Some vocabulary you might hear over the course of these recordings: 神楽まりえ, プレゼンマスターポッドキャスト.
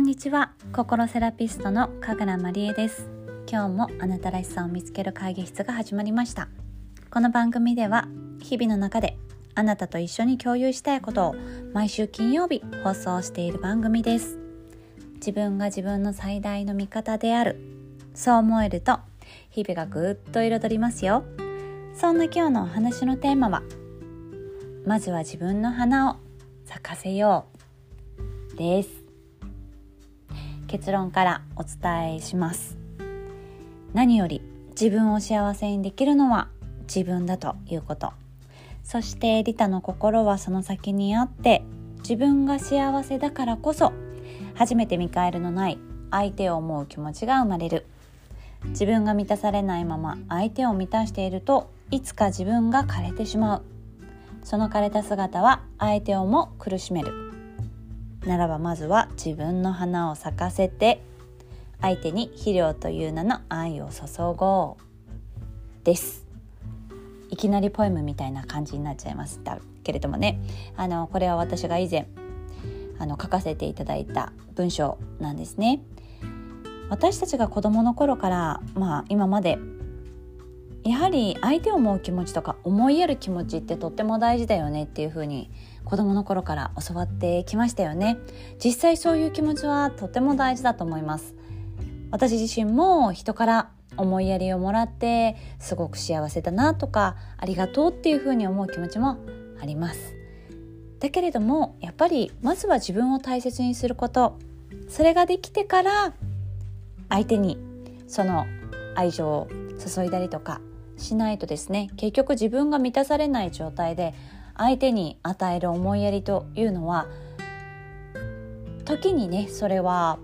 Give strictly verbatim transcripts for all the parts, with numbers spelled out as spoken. んにちは。心セラピストの神楽まりえです。今日もあなたらしさを見つける会議室が始まりました。この番組では日々の中であなたと一緒に共有したいことを毎週金曜日放送している番組です。自分が自分の最大の味方である、そう思えると日々がぐっと彩りますよ。そんな今日のお話のテーマは、まずは自分の花を咲かせようです。結論からお伝えします。何より自分を幸せにできるのは自分だということ、そしてリタの心はその先にあって、自分が幸せだからこそ初めて見返りのない相手を思う気持ちが生まれる。自分が満たされないまま相手を満たしていると、いつか自分が枯れてしまう。その枯れた姿は相手をも苦しめる。ならばまずは自分の花を咲かせて、相手に肥料という名の愛を注ごうです。いきなりポエムみたいな感じになっちゃいましたけれどもね、あのこれは私が以前あの書かせていただいた文章なんですね。私たちが子どもの頃から、まあ、今までやはり相手を思う気持ちとか思いやる気持ちってとっても大事だよねっていう風に子どもの頃から教わってきましたよね。実際そういう気持ちはとても大事だと思います。私自身も人から思いやりをもらってすごく幸せだなとか、ありがとうっていう風に思う気持ちもあります。だけれどもやっぱりまずは自分を大切にすること、それができてから相手にその愛情を注いだりとかしないとですね、結局自分が満たされない状態で相手に与える思いやりというのは、時にね、それは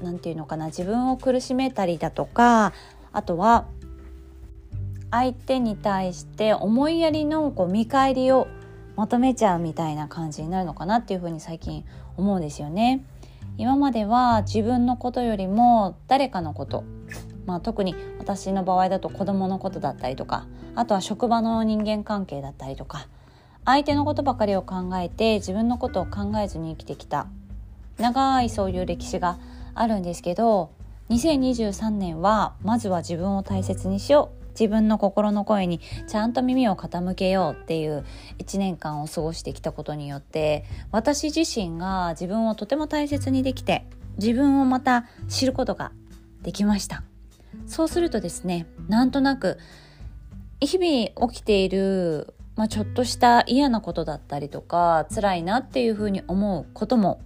なんていうのかな、自分を苦しめたりだとか、あとは相手に対して思いやりのこう見返りを求めちゃうみたいな感じになるのかなっていうふうに最近思うんですよね。今までは自分のことよりも誰かのこと、まあ、特に私の場合だと子供のことだったりとか、あとは職場の人間関係だったりとか、相手のことばかりを考えて自分のことを考えずに生きてきた長いそういう歴史があるんですけど、にせんにじゅうさんねんはまずは自分を大切にしよう、自分の心の声にちゃんと耳を傾けようっていういちねんかんを過ごしてきたことによって、私自身が自分をとても大切にできて、自分をまた知ることができました。そうするとですね、なんとなく日々起きている、まあ、ちょっとした嫌なことだったりとか、辛いなっていうふうに思うことも、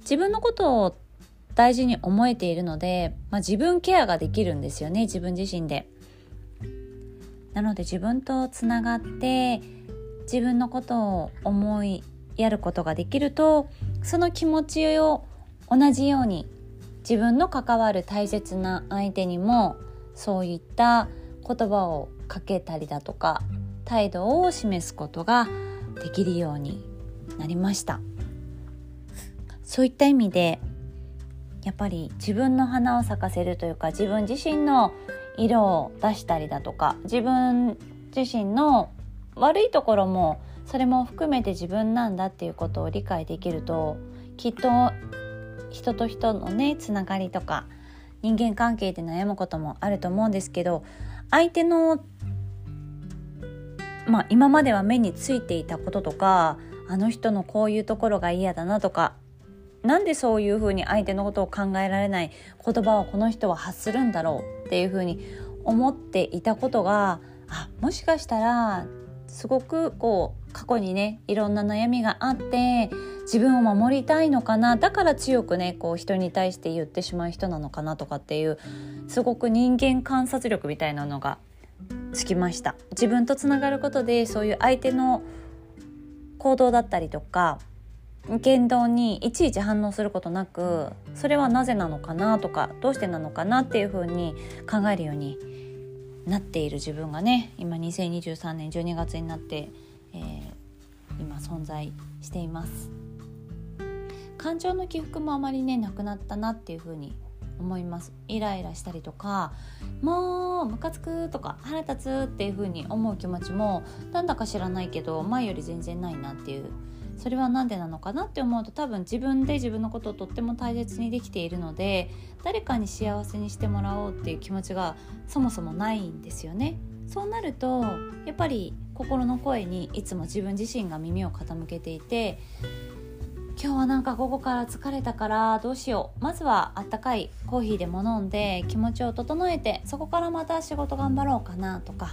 自分のことを大事に思えているので、まあ、自分ケアができるんですよね、自分自身で。なので自分とつながって自分のことを思いやることができると、その気持ちを同じように自分の関わる大切な相手にもそういった言葉をかけたりだとか、態度を示すことができるようになりました。そういった意味でやっぱり自分の花を咲かせるというか、自分自身の色を出したりだとか、自分自身の悪いところもそれも含めて自分なんだっていうことを理解できると、きっと人と人のね、つながりとか人間関係で悩むこともあると思うんですけど、相手の、まあ、今までは目についていたこととか、あの人のこういうところが嫌だなとか、なんでそういうふうに相手のことを考えられない言葉をこの人は発するんだろうっていうふうに思っていたことが、あ、もしかしたらすごくこう過去にね、いろんな悩みがあって自分を守りたいのかな、だから強くね、こう人に対して言ってしまう人なのかなとかっていう、すごく人間観察力みたいなのがつきました。自分とつながることでそういう相手の行動だったりとか言動にいちいち反応することなく、それはなぜなのかなとか、どうしてなのかなっていう風に考えるようになっている自分がね、今にせんにじゅうさんねんじゅうにがつになって、えー、今存在しています。感情の起伏もあまりね、なくなったなっていう風に思います。イライラしたりとか、もうムカつくとか腹立つっていう風に思う気持ちも、なんだか知らないけど前より全然ないなっていう、それはなんでなのかなって思うと、多分自分で自分のことをとっても大切にできているので、誰かに幸せにしてもらおうっていう気持ちがそもそもないんですよね。そうなるとやっぱり心の声にいつも自分自身が耳を傾けていて、今日はなんか午後から疲れたからどうしよう、まずはあったかいコーヒーでも飲んで気持ちを整えて、そこからまた仕事頑張ろうかなとか、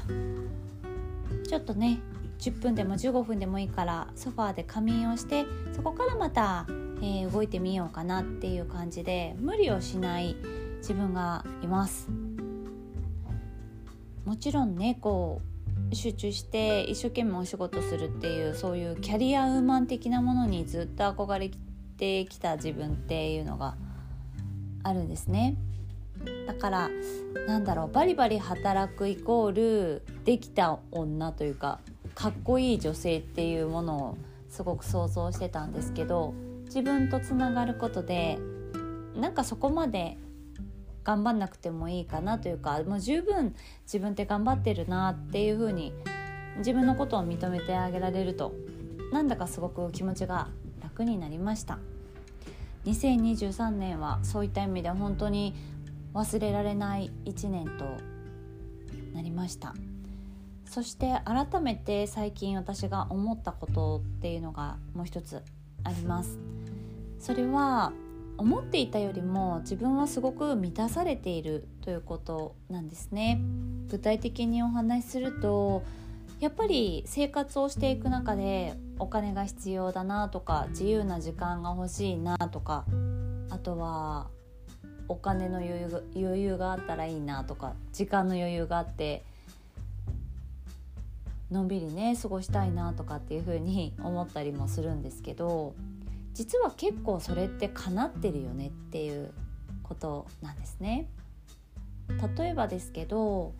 ちょっとねじゅっぷんでもじゅうごふんでもいいからソファーで仮眠をして、そこからまた、えー、動いてみようかなっていう感じで、無理をしない自分がいます。もちろんね、こう集中して一生懸命お仕事するっていう、そういうキャリアウーマン的なものにずっと憧れてきた自分っていうのがあるんですね。だからなんだろう、バリバリ働くイコールできた女というか、かっこいい女性っていうものをすごく想像してたんですけど、自分とつながることでなんかそこまで頑張んなくてもいいかなというか、もう十分自分って頑張ってるなっていう風に自分のことを認めてあげられると、なんだかすごく気持ちが楽になりました。にせんにじゅうさんねんはそういった意味で本当に忘れられないいちねんとなりました。そして改めて最近私が思ったことっていうのがもう一つあります。それは思っていたよりも自分はすごく満たされているということなんですね。具体的にお話しすると、やっぱり生活をしていく中でお金が必要だなとか、自由な時間が欲しいなとか、あとはお金の余裕、余裕があったらいいなとか、時間の余裕があってのんびりね過ごしたいなとかっていう風に思ったりもするんですけど、実は結構それって叶ってるよねっていうことなんですね。例えばですけど、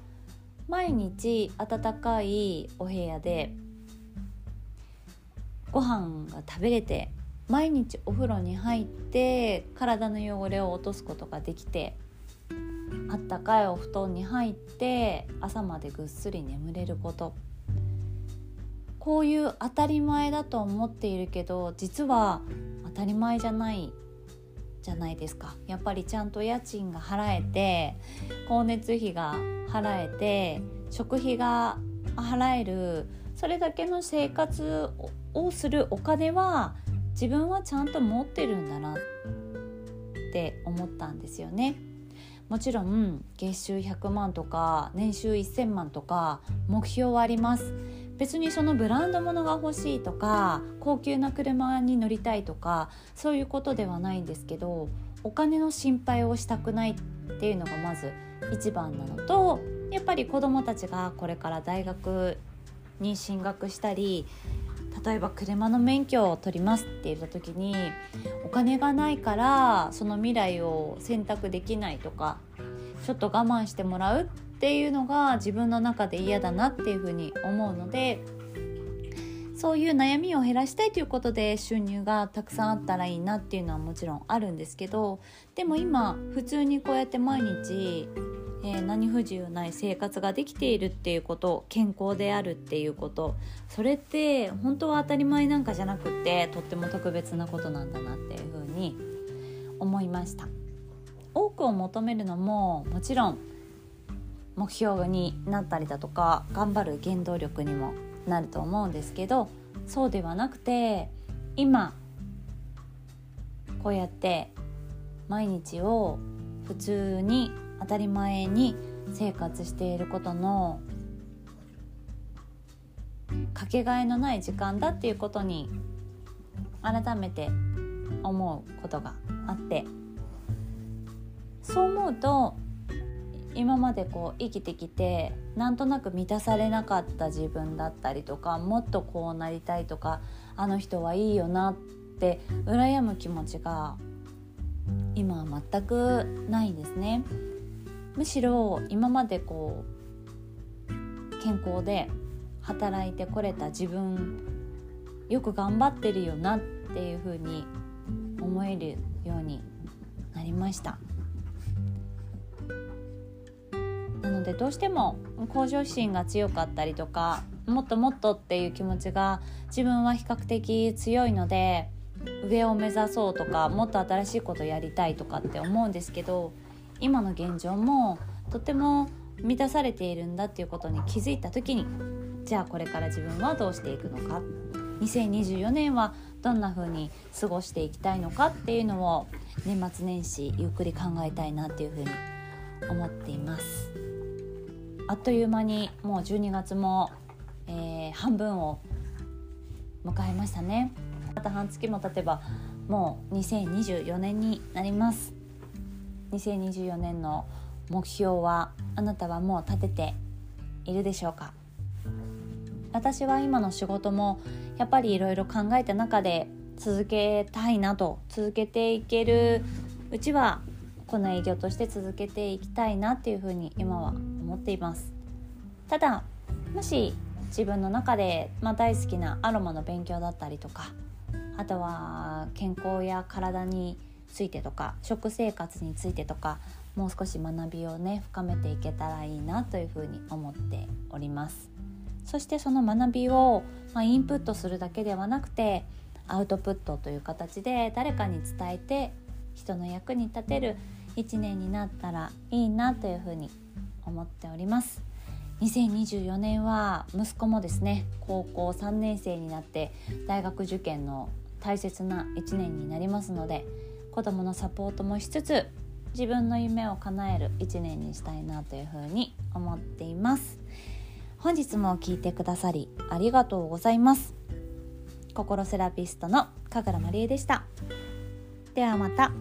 毎日温かいお部屋でご飯が食べれて、毎日お風呂に入って体の汚れを落とすことができて、あったかいお布団に入って朝までぐっすり眠れること、こういう当たり前だと思っているけど、実は当たり前じゃないじゃないですか。やっぱりちゃんと家賃が払えて、光熱費が払えて、食費が払える、それだけの生活をするお金は自分はちゃんと持ってるんだなって思ったんですよね。もちろん月収ひゃくまんとか年収せんまんとか目標はあります。別にそのブランド物が欲しいとか高級な車に乗りたいとかそういうことではないんですけど、お金の心配をしたくないっていうのがまず一番なのと、やっぱり子どもたちがこれから大学に進学したり、例えば車の免許を取りますって言った時に、お金がないからその未来を選択できないとか、ちょっと我慢してもらうっていうのが自分の中で嫌だなっていうふうに思うので、そういう悩みを減らしたいということで収入がたくさんあったらいいなっていうのはもちろんあるんですけど、でも今普通にこうやって毎日、えー、何不自由ない生活ができているっていうこと、健康であるっていうこと、それって本当は当たり前なんかじゃなくて、とっても特別なことなんだなっていうふうに思いました。多くを求めるのももちろん目標になったりだとか、頑張る原動力にもなると思うんですけど、そうではなくて、今こうやって毎日を普通に当たり前に生活していることのかけがえのない時間だっていうことに改めて思うことがあって、そう思うと今までこう生きてきてなんとなく満たされなかった自分だったりとか、もっとこうなりたいとか、あの人はいいよなって羨む気持ちが今は全くないんですね。むしろ今までこう健康で働いてこれた自分、よく頑張ってるよなっていう風に思えるようになりました。なのでどうしても向上心が強かったりとか、もっともっとっていう気持ちが自分は比較的強いので、上を目指そうとかもっと新しいことやりたいとかって思うんですけど、今の現状もとても満たされているんだっていうことに気づいた時に、じゃあこれから自分はどうしていくのか、にせんにじゅうよねんはどんな風に過ごしていきたいのかっていうのを年末年始ゆっくり考えたいなっていう風に思っています。あっという間にもうじゅうにがつも、えー、半分を迎えましたね。また半月も経てばもうにせんにじゅうよねんになります。にせんにじゅうよねんの目標はあなたはもう立てているでしょうか。私は今の仕事もやっぱりいろいろ考えた中で続けたいなと、続けていけるうちはこの営業として続けていきたいなっていうふうに今は思っています。ただもし自分の中で、まあ、大好きなアロマの勉強だったりとか、あとは健康や体についてとか食生活についてとか、もう少し学びをね深めていけたらいいなというふうに思っております。そしてその学びを、まあ、インプットするだけではなくてアウトプットという形で誰かに伝えて人の役に立てるいちねんになったらいいなというふうに思っております。にせんにじゅうよねんは息子もですね、高校さんねん生になって大学受験の大切ないちねんになりますので、子どものサポートもしつつ自分の夢を叶えるいちねんにしたいなというふうに思っています。本日も聞いてくださりありがとうございます。心セラピストの神楽まりえでした。ではまた。